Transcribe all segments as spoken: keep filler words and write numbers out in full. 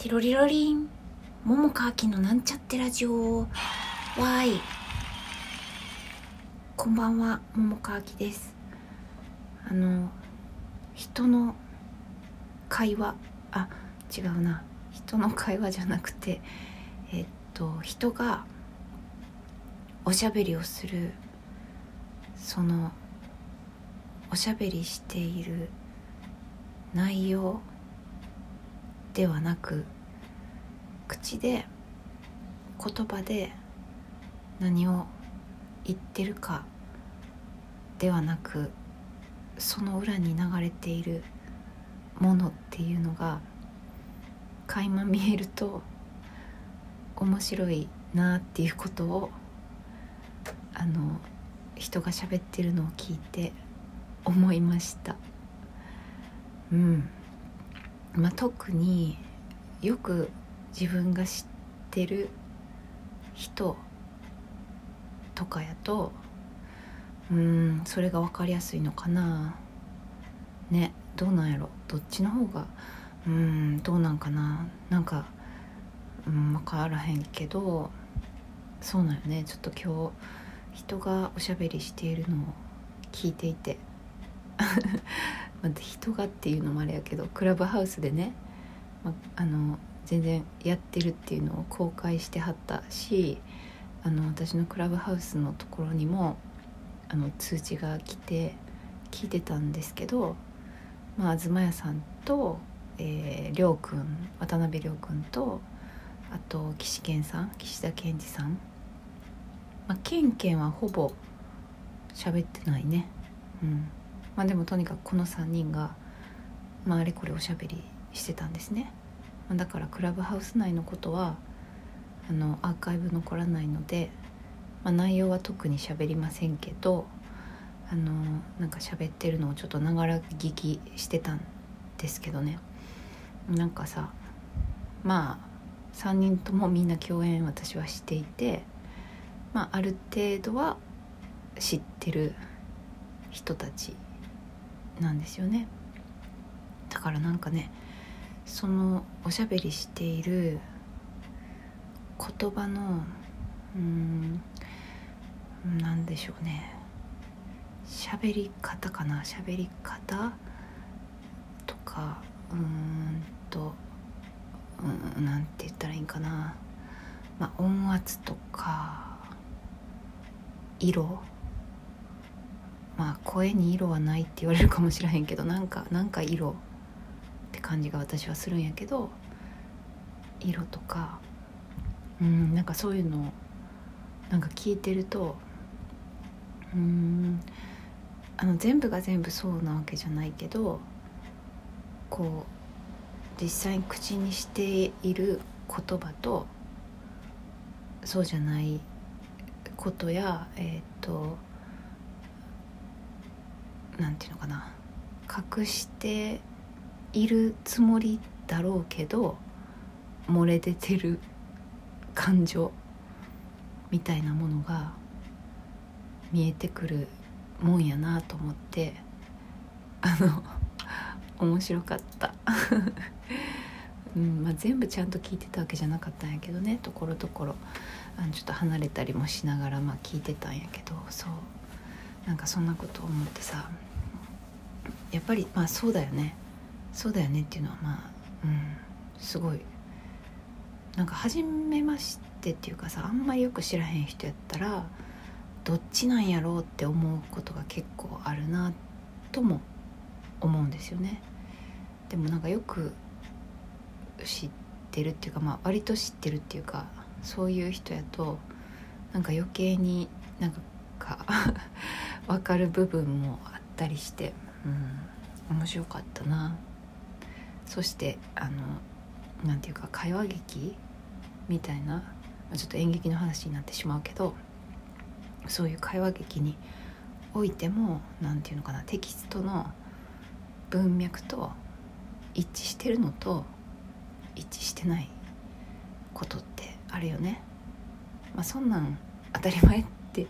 テロリロリン、ももかあきのなんちゃってラジオ。わーい、こんばんは、ももかあきです。あの人の会話、あ、違うな、人の会話じゃなくてえっと人がおしゃべりをする、そのおしゃべりしている内容ではなく、口で言葉で何を言ってるかではなく、その裏に流れているものっていうのが垣間見えると面白いなっていうことを、あの人が喋ってるのを聞いて思いました。うん、まあ、特によく自分が知ってる人とかやと、うーん、それが分かりやすいのかな。ね、どうなんやろ、どっちの方が、うーん、どうなんかな、なんか、うん、分からへんけど、そうなんよね。ちょっと今日人がおしゃべりしているのを聞いていてまた人がっていうのもあれやけど、クラブハウスでね、ま、あの全然やってるっていうのを公開してはったし、あの私のクラブハウスのところにもあの通知が来て聞いてたんですけど、まあ、東谷さんと、えー、りょうくん、渡辺りょうくんと、あと岸健さん、岸田健二さん、まあ、健健はほぼ喋ってないね。うん。まあ、でもとにかくこのさんにんが、まあ、あれこれおしゃべりしてたんですね。まあ、だからクラブハウス内のことはあのアーカイブ残らないので、まあ、内容は特に喋りませんけど、あのなんか喋ってるのをちょっとながら聞きしてたんですけどね。なんかさ、まあさんにんともみんな共演私はしていて、まあ、ある程度は知ってる人たちなんですよね。だからなんかね、そのおしゃべりしている言葉の、うーん、なんでしょうね、喋り方かな、喋り方とか、うーんと、うーん、なんて言ったらいいんかな、まあ、音圧とか色、まあ、声に色はないって言われるかもしれへんけど、なんか、なんか色って感じが私はするんやけど、色とか、うん、なんかそういうのをなんか聞いてると、うーん、あの全部が全部そうなわけじゃないけど、こう実際に口にしている言葉とそうじゃないことや、えっとなんていうのかな、隠しているつもりだろうけど漏れ出てる感情みたいなものが見えてくるもんやなと思って、あの面白かった、うん、まあ、全部ちゃんと聞いてたわけじゃなかったんやけどね、ところどころあのちょっと離れたりもしながら、まあ、聞いてたんやけど、そうなんかそんなことを思ってさ、やっぱりまあそうだよね、そうだよねっていうのは、まあ、うん、すごいなんか初めましてっていうかさ、あんまりよく知らへん人やったらどっちなんやろうって思うことが結構あるなとも思うんですよね。でもなんかよく知ってるっていうか、まあ割と知ってるっていうか、そういう人やとなんか余計になんかか分かる部分もあったりして、うん、面白かったな。そしてあのなんていうか会話劇みたいな、ちょっと演劇の話になってしまうけど、そういう会話劇においてもなんていうのかな、テキストの文脈と一致してるのと一致してないことってあるよね。まあそんなん当たり前って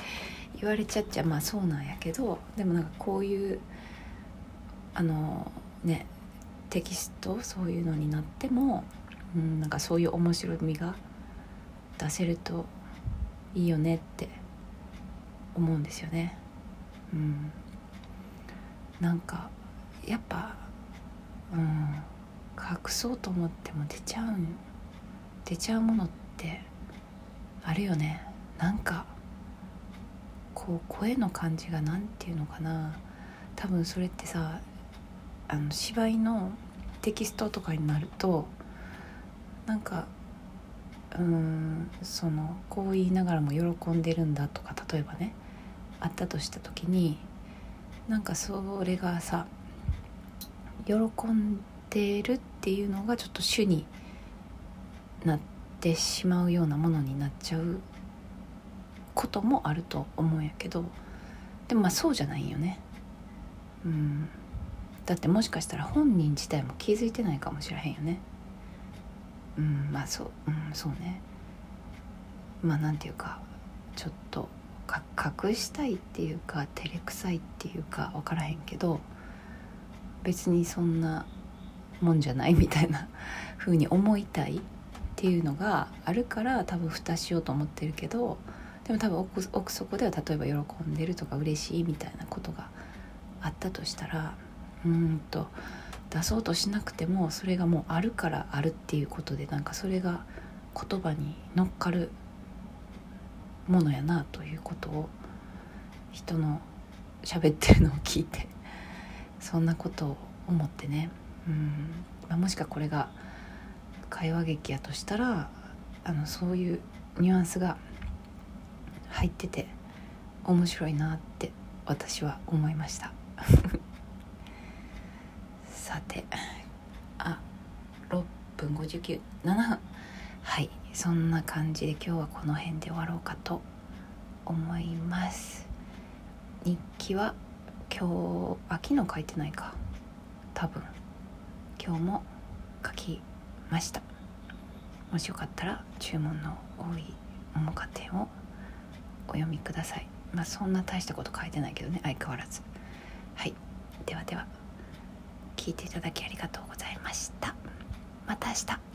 言われちゃっちゃまあそうなんやけど、でもなんかこういうあのねテキストそういうのになっても、うん、なんかそういう面白みが出せるといいよねって思うんですよね。うん、なんかやっぱ、うん、隠そうと思っても出ちゃう出ちゃうものってあるよね。なんかこう声の感じがなんていうのかな、多分それってさ、あの芝居のテキストとかになるとなんかうーんそのこう言いながらも喜んでるんだとか、例えばねあったとした時になんかそれがさ喜んでるっていうのがちょっと主になってしまうようなものになっちゃうこともあると思うんやけど、でもまあそうじゃないよね。うん、だってもしかしたら本人自体も気づいてないかもしれへんよね。うんまあそう、うん、そうね。まあなんていうかちょっとか隠したいっていうか照れくさいっていうか分からへんけど、別にそんなもんじゃないみたいな風に思いたいっていうのがあるから多分蓋しようと思ってるけど、でも多分奥、奥底では例えば喜んでるとか嬉しいみたいなことがあったとしたら、うーんと出そうとしなくてもそれがもうあるからあるっていうことで、なんかそれが言葉に乗っかるものやなということを人の喋ってるのを聞いてそんなことを思ってね。うん、まあ、もしかこれが会話劇やとしたらあのそういうニュアンスが入ってて面白いなって私は思いましたさて、あ、ろっぷんごじゅうきゅう、ななふん、はい、そんな感じで今日はこの辺で終わろうかと思います。日記は今日、あ、昨日書いてないか、多分今日も書きました。もしよかったら注文の多い桃花店をお読みください。まあそんな大したこと書いてないけどね、相変わらず。はい、ではでは。聞いていただきありがとうございました。また明日。